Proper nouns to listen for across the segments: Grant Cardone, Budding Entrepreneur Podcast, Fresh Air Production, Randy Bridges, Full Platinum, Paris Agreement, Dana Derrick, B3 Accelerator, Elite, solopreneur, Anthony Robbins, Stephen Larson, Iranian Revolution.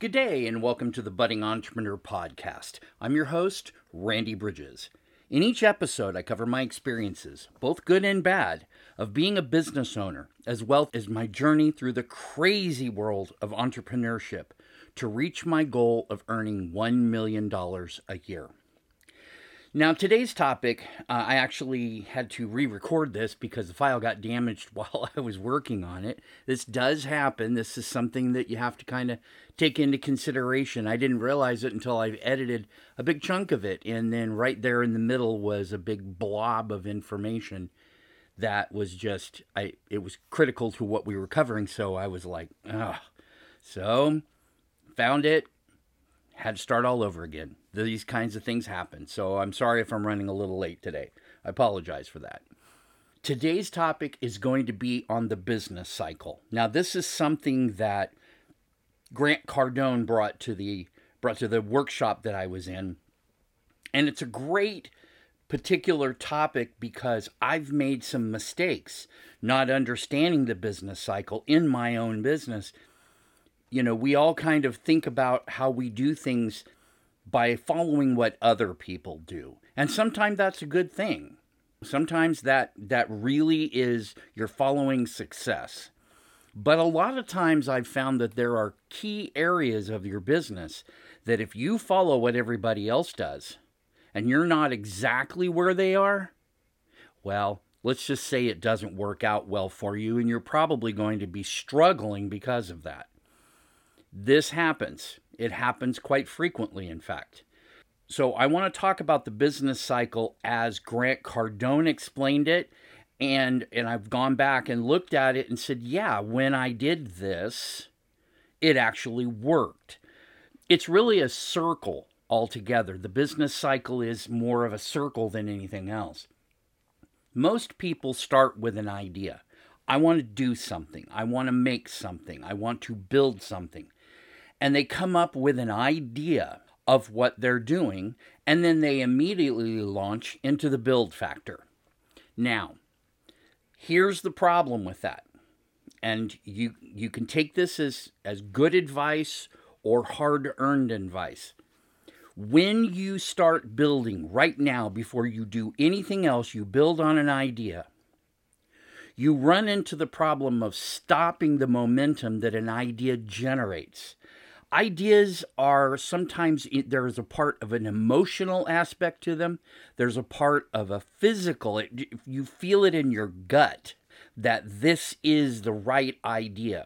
Good day and welcome to the Budding Entrepreneur Podcast. I'm your host, Randy Bridges. In each episode, I cover my experiences, both good and bad, of being a business owner, as well as my journey through the crazy world of entrepreneurship to reach my goal of earning $1 million a year. Now, today's topic, I actually had to re-record this because the file got damaged while I was working on it. This does happen. This is something that you have to kind of take into consideration. I didn't realize it until I edited a big chunk of it, and then right there in the middle was a big blob of information that was just, it was critical to what we were covering, so I was like, ah. So, found it. Had to start all over again. These kinds of things happen. So I'm sorry if I'm running a little late today. I apologize for that. Today's topic is going to be on the business cycle. Now, this is something that Grant Cardone brought to the workshop that I was in. And it's a great particular topic because I've made some mistakes not understanding the business cycle in my own business. You know, we all kind of think about how we do things by following what other people do. And sometimes that's a good thing. Sometimes that really is you're following success. But a lot of times I've found that there are key areas of your business that if you follow what everybody else does and you're not exactly where they are, well, let's just say it doesn't work out well for you and you're probably going to be struggling because of that. This happens. It happens quite frequently, in fact. So I want to talk about the business cycle as Grant Cardone explained it, and I've gone back and looked at it and said, yeah, when I did this, it actually worked. It's really a circle altogether. The business cycle is more of a circle than anything else. Most people start with an idea. I want to do something. I want to make something. I want to build something. And they come up with an idea of what they're doing, and then they immediately launch into the build factor. Now, here's the problem with that. And you can take this as good advice or hard-earned advice. When you start building right now, before you do anything else, you build on an idea. You run into the problem of stopping the momentum that an idea generates. Ideas are sometimes, there's a part of an emotional aspect to them. There's a part of a physical, you feel it in your gut that this is the right idea.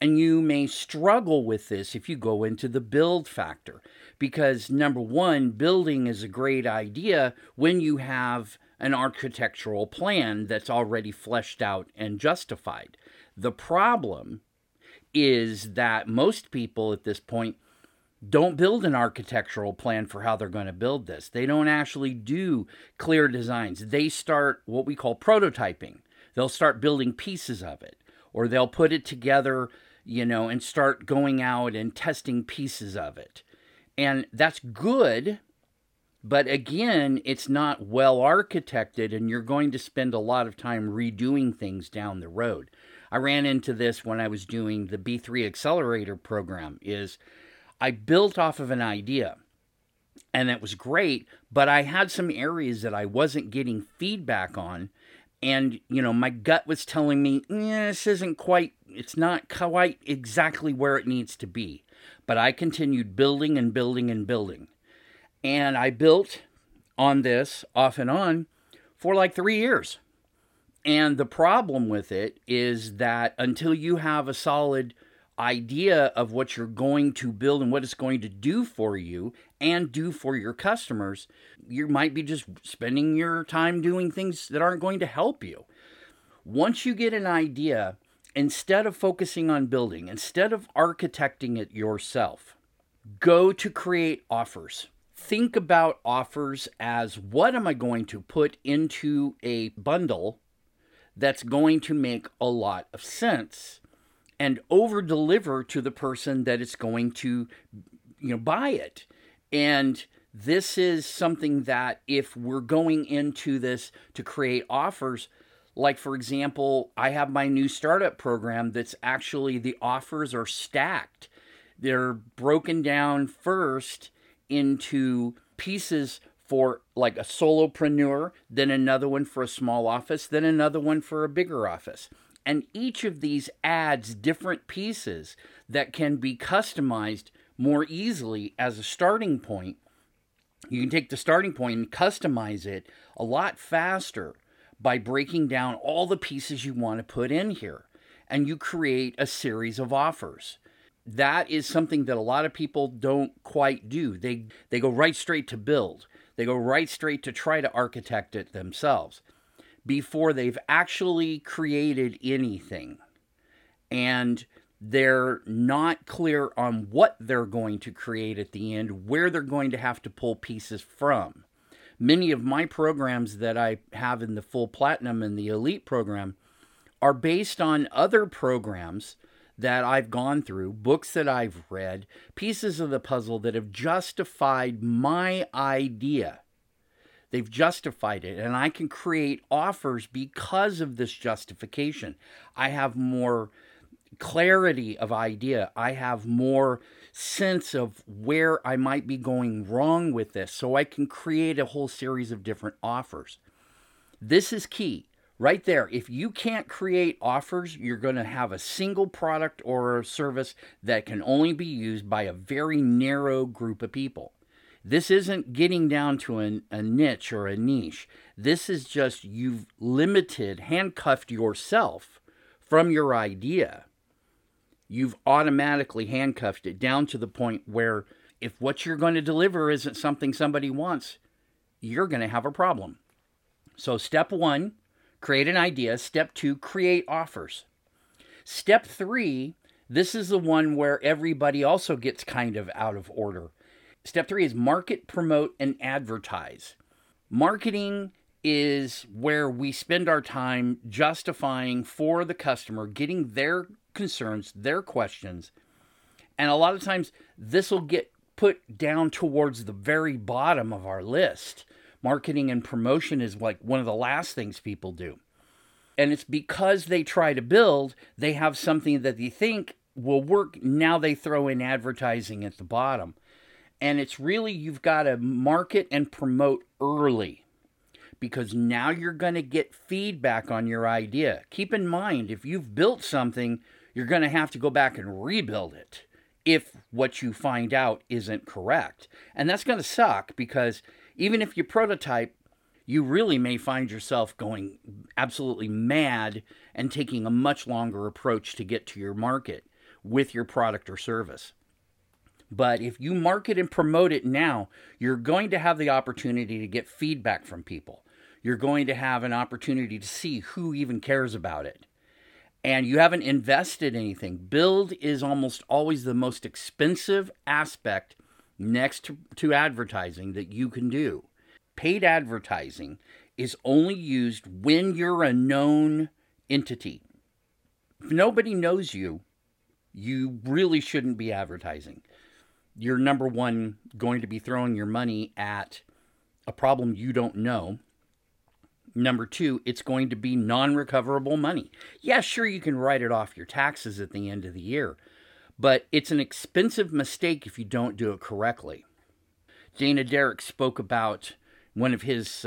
And you may struggle with this if you go into the build factor. Because number one, building is a great idea when you have an architectural plan that's already fleshed out and justified. The problem is that most people at this point don't build an architectural plan for how they're going to build this. They don't actually do clear designs. They start what we call prototyping. They'll start building pieces of it, or they'll put it together, you know, and start going out and testing pieces of it. And that's good. But again, it's not well architected, and you're going to spend a lot of time redoing things down the road. I ran into this when I was doing the B3 Accelerator program, is I built off of an idea, and it was great, but I had some areas that I wasn't getting feedback on, and, you know, my gut was telling me, this isn't quite, it's not quite exactly where it needs to be. But I continued building and building and building. And I built on this off and on for like 3 years. And the problem with it is that until you have a solid idea of what you're going to build and what it's going to do for you and do for your customers, you might be just spending your time doing things that aren't going to help you. Once you get an idea, instead of focusing on building, instead of architecting it yourself, go to create offers. Think about offers as, what am I going to put into a bundle that's going to make a lot of sense and over-deliver to the person that it's going to, you know, buy it. And this is something that if we're going into this to create offers, like for example, I have my new startup program that's actually the offers are stacked. They're broken down first into pieces for like a solopreneur, then another one for a small office, then another one for a bigger office. And each of these adds different pieces that can be customized more easily as a starting point. You can take the starting point and customize it a lot faster by breaking down all the pieces you want to put in here. And you create a series of offers. That is something that a lot of people don't quite do. They go right straight to build. They go right straight to try to architect it themselves before they've actually created anything. And they're not clear on what they're going to create at the end, where they're going to have to pull pieces from. Many of my programs that I have in the Full Platinum and the Elite program are based on other programs that I've gone through, books that I've read, pieces of the puzzle that have justified my idea. They've justified it, and I can create offers because of this justification. I have more clarity of idea. I have more sense of where I might be going wrong with this, so I can create a whole series of different offers. This is key. Right there, if you can't create offers, you're going to have a single product or a service that can only be used by a very narrow group of people. This isn't getting down to a niche or a niche. This is just you've limited, handcuffed yourself from your idea. You've automatically handcuffed it down to the point where if what you're going to deliver isn't something somebody wants, you're going to have a problem. So step one, create an idea. Step two, create offers. Step three, this is the one where everybody also gets kind of out of order. Step three is market, promote, and advertise. Marketing is where we spend our time justifying for the customer, getting their concerns, their questions. And a lot of times this will get put down towards the very bottom of our list. Marketing and promotion is like one of the last things people do. And it's because they try to build, they have something that they think will work. Now they throw in advertising at the bottom. And it's really, you've got to market and promote early because now you're going to get feedback on your idea. Keep in mind, if you've built something, you're going to have to go back and rebuild it if what you find out isn't correct. And that's going to suck because even if you prototype, you really may find yourself going absolutely mad and taking a much longer approach to get to your market with your product or service. But if you market and promote it now, you're going to have the opportunity to get feedback from people. You're going to have an opportunity to see who even cares about it. And you haven't invested anything. Build is almost always the most expensive aspect next to advertising that you can do. Paid advertising is only used when you're a known entity. If nobody knows you, you really shouldn't be advertising. You're number one going to be throwing your money at a problem you don't know. Number two, it's going to be non-recoverable money. Yeah, sure, you can write it off your taxes at the end of the year, but it's an expensive mistake if you don't do it correctly. Dana Derrick spoke about one of his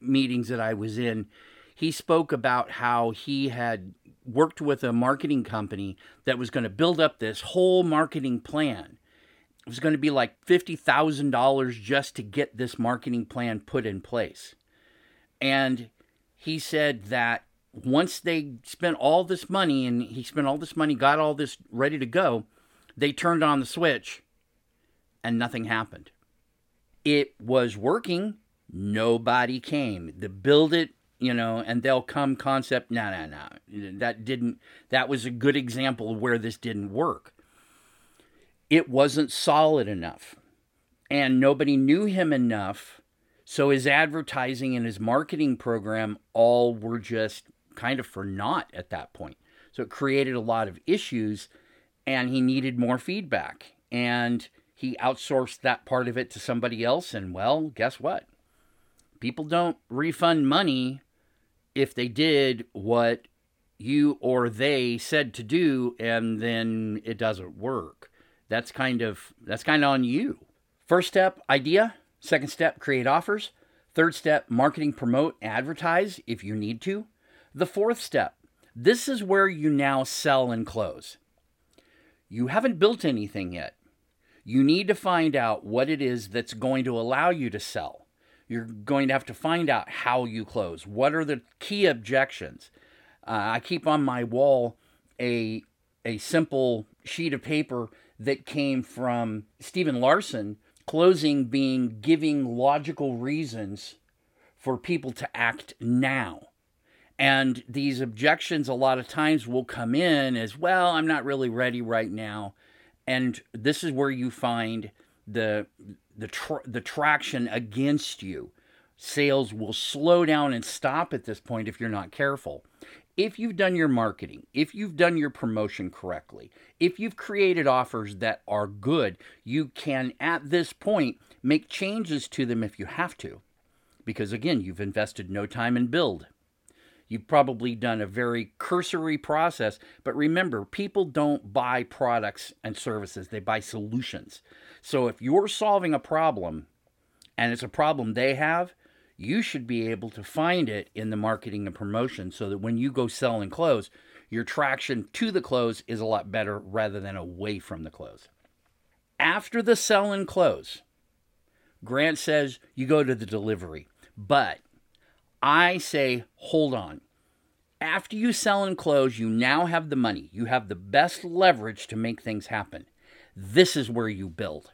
meetings that I was in. He spoke about how he had worked with a marketing company that was going to build up this whole marketing plan. It was going to be like $50,000 just to get this marketing plan put in place. And he said that once they spent all this money, and he spent all this money, got all this ready to go, they turned on the switch and nothing happened. It was working. Nobody came. The build it, and they'll come concept. No. That was a good example of where this didn't work. It wasn't solid enough and nobody knew him enough. So his advertising and his marketing program all were just kind of for naught at that point. So it created a lot of issues and he needed more feedback and he outsourced that part of it to somebody else. And well, guess what? People don't refund money if they did what you or they said to do, and then it doesn't work. That's kind of on you. First step, idea. Second step, create offers. Third step, marketing, promote, advertise if you need to. The fourth step, this is where you now sell and close. You haven't built anything yet. You need to find out what it is that's going to allow you to sell. You're going to have to find out how you close. What are the key objections? I keep on my wall a simple sheet of paper that came from Stephen Larson, closing being giving logical reasons for people to act now. And these objections a lot of times will come in as, well, I'm not really ready right now. And this is where you find the traction against you. Sales will slow down and stop at this point if you're not careful. If you've done your marketing, if you've done your promotion correctly, if you've created offers that are good, you can, at this point, make changes to them if you have to. Because, again, you've invested no time in build. You've probably done a very cursory process, but remember, people don't buy products and services. They buy solutions. So if you're solving a problem, and it's a problem they have, you should be able to find it in the marketing and promotion so that when you go sell and close, your traction to the close is a lot better rather than away from the close. After the sell and close, Grant says you go to the delivery, but I say, hold on. After you sell and close, you now have the money. You have the best leverage to make things happen. This is where you build.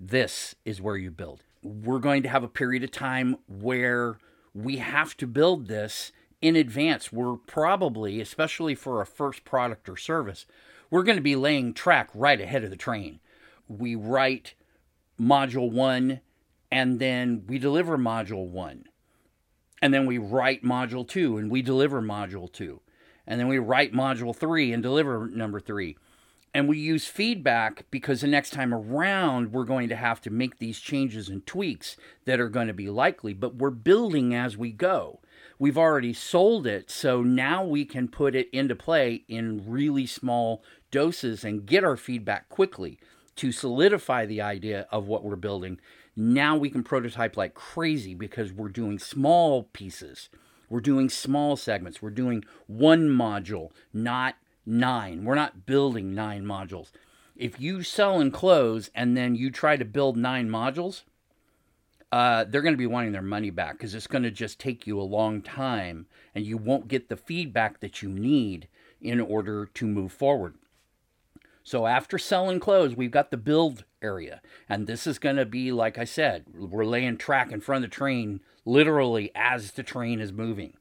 This is where you build. We're going to have a period of time where we have to build this in advance. We're probably, especially for a first product or service, we're going to be laying track right ahead of the train. We write module one, and then we deliver module one. And then we write module two, and we deliver module two. And then we write module three and deliver number three. And we use feedback because the next time around, we're going to have to make these changes and tweaks that are going to be likely, but we're building as we go. We've already sold it, so now we can put it into play in really small doses and get our feedback quickly to solidify the idea of what we're building. Now we can prototype like crazy because we're doing small pieces. We're doing small segments. We're doing one module, not 9. We're not building 9 modules. If you sell and close and then you try to build 9 modules, they're going to be wanting their money back because it's going to just take you a long time and you won't get the feedback that you need in order to move forward. So after sell and close, we've got the build area. And this is going to be, like I said, we're laying track in front of the train literally as the train is moving.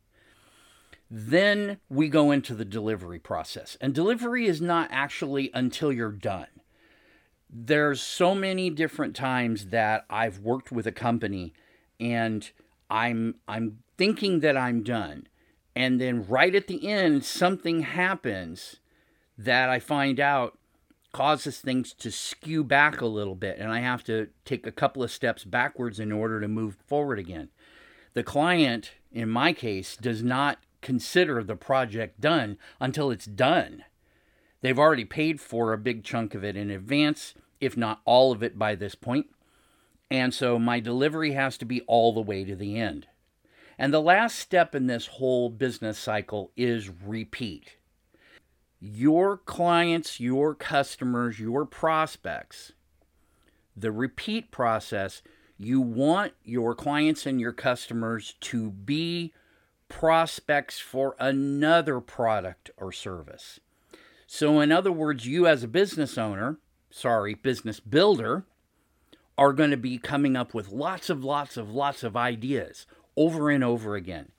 Then we go into the delivery process. And delivery is not actually until you're done. There's so many different times that I've worked with a company and I'm thinking that I'm done. And then right at the end, something happens that I find out causes things to skew back a little bit. And I have to take a couple of steps backwards in order to move forward again. The client, in my case, does not consider the project done until it's done. They've already paid for a big chunk of it in advance, if not all of it by this point. And so my delivery has to be all the way to the end. And the last step in this whole business cycle is repeat. Your clients, your customers, your prospects, the repeat process, you want your clients and your customers to be prospects for another product or service. So in other words, you as a business builder, are going to be coming up with lots of ideas over and over again.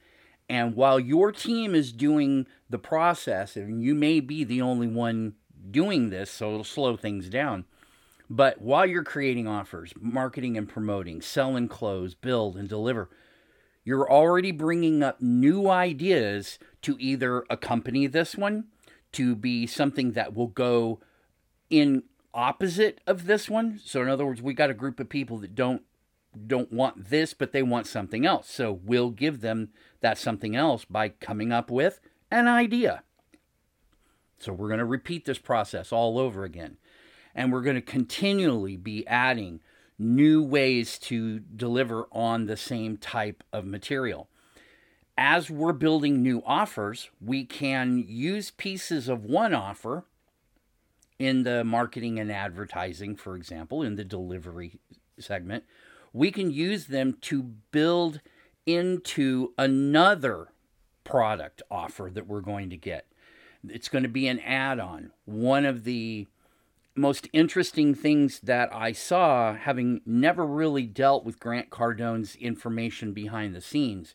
And while your team is doing the process, and you may be the only one doing this, so it'll slow things down. But while you're creating offers, marketing and promoting, sell and close, build and deliver, you're already bringing up new ideas to either accompany this one, to be something that will go in opposite of this one. So in other words, we got a group of people that don't want this, but they want something else. So we'll give them that something else by coming up with an idea. So we're going to repeat this process all over again. And we're going to continually be adding new ways to deliver on the same type of material. As we're building new offers, we can use pieces of one offer in the marketing and advertising, for example, in the delivery segment. We can use them to build into another product offer that we're going to get. It's going to be an add-on. One of the most interesting things that I saw, having never really dealt with Grant Cardone's information behind the scenes,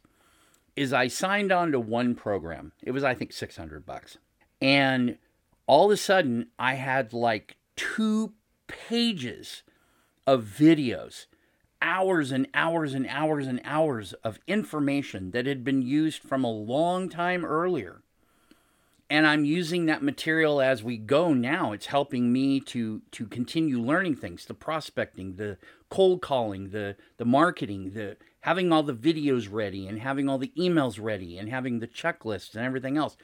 is I signed on to one program. It was, I think, $600. And all of a sudden, I had like 2 pages of videos, hours and hours and hours and hours of information that had been used from a long time earlier. And I'm using that material as we go now. It's helping me to continue learning things, the prospecting, the cold calling, the marketing, the having all the videos ready and having all the emails ready and having the checklists and everything else.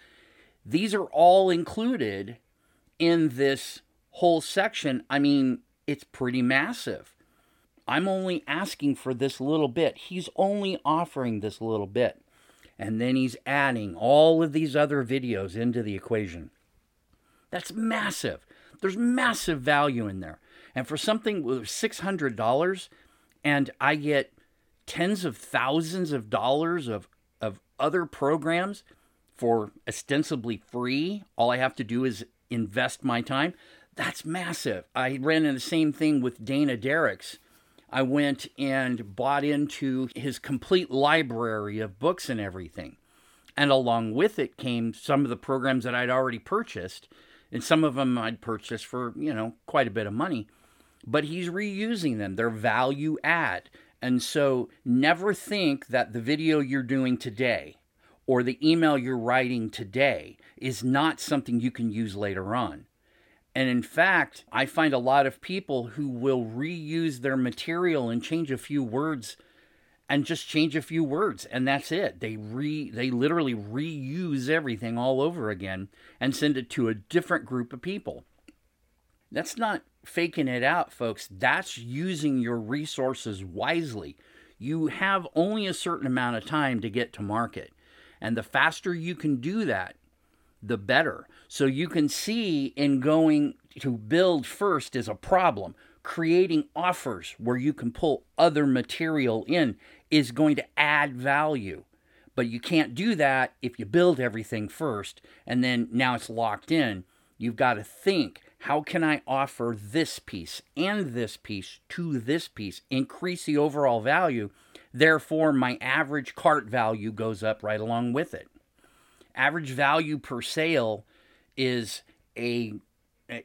These are all included in this whole section. I mean, it's pretty massive. I'm only asking for this little bit. He's only offering this little bit. And then he's adding all of these other videos into the equation. That's massive. There's massive value in there. And for something with $600, and I get tens of thousands of dollars of other programs for ostensibly free, all I have to do is invest my time. That's massive. I ran into the same thing with Dana Derrick's. I went and bought into his complete library of books and everything. And along with it came some of the programs that I'd already purchased. And some of them I'd purchased for, quite a bit of money. But he's reusing them. They're value add. And so never think that the video you're doing today or the email you're writing today is not something you can use later on. And in fact, I find a lot of people who will reuse their material and change a few words and just change a few words. And that's it. They literally reuse everything all over again and send it to a different group of people. That's not faking it out, folks. That's using your resources wisely. You have only a certain amount of time to get to market. And the faster you can do that, the better. So you can see in going to build first is a problem. Creating offers where you can pull other material in is going to add value. But you can't do that if you build everything first and then now it's locked in. You've got to think, how can I offer this piece and this piece to this piece, increase the overall value? Therefore, my average cart value goes up right along with it. Average value per sale is a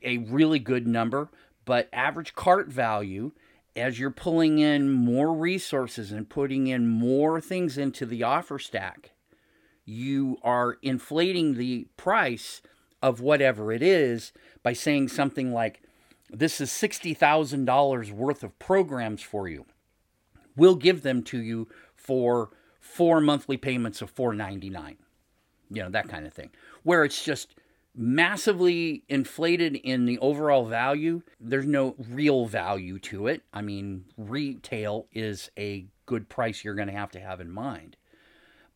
really good number, but average cart value, as you're pulling in more resources and putting in more things into the offer stack, you are inflating the price of whatever it is by saying something like, this is $60,000 worth of programs for you. We'll give them to you for 4 monthly payments of $4.99. That kind of thing, where it's just massively inflated in the overall value. There's no real value to it. I mean, retail is a good price you're going to have in mind.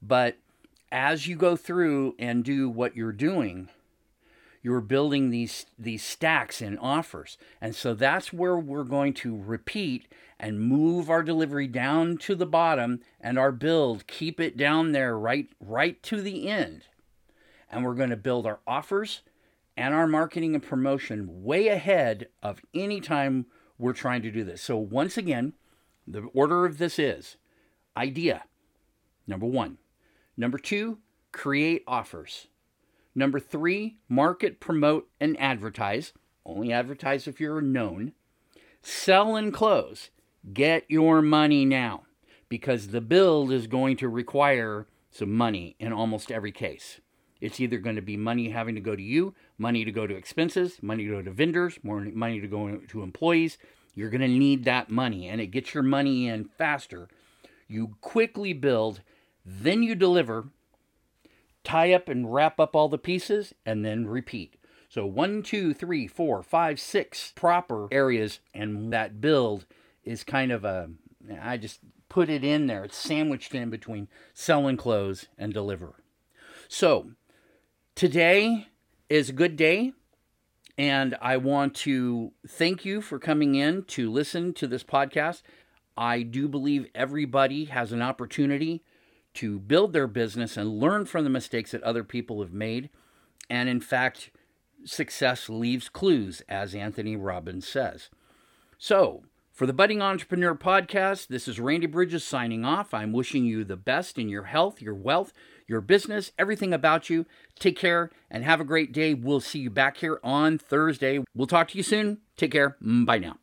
But as you go through and do what you're doing, you're building these stacks in offers. And so that's where we're going to repeat and move our delivery down to the bottom and our build, keep it down there right to the end. And we're going to build our offers and our marketing and promotion way ahead of any time we're trying to do this. So once again, the order of this is idea, number 1. Number 2, create offers. Number 3, market, promote, and advertise. Only advertise if you're known. Sell and close. Get your money now, because the build is going to require some money in almost every case. It's either going to be money having to go to you, money to go to expenses, money to go to vendors, more money to go to employees. You're going to need that money, and it gets your money in faster. You quickly build, then you deliver, tie up and wrap up all the pieces, and then repeat. So 1, 2, 3, 4, 5, 6 proper areas, and that build is kind of a, I just put it in there. It's sandwiched in between sell and close and deliver. So today is a good day, and I want to thank you for coming in to listen to this podcast. I do believe everybody has an opportunity to build their business and learn from the mistakes that other people have made. And in fact, success leaves clues, as Anthony Robbins says. So, for the Budding Entrepreneur Podcast, this is Randy Bridges signing off. I'm wishing you the best in your health, your wealth, your business, everything about you. Take care and have a great day. We'll see you back here on Thursday. We'll talk to you soon. Take care. Bye now.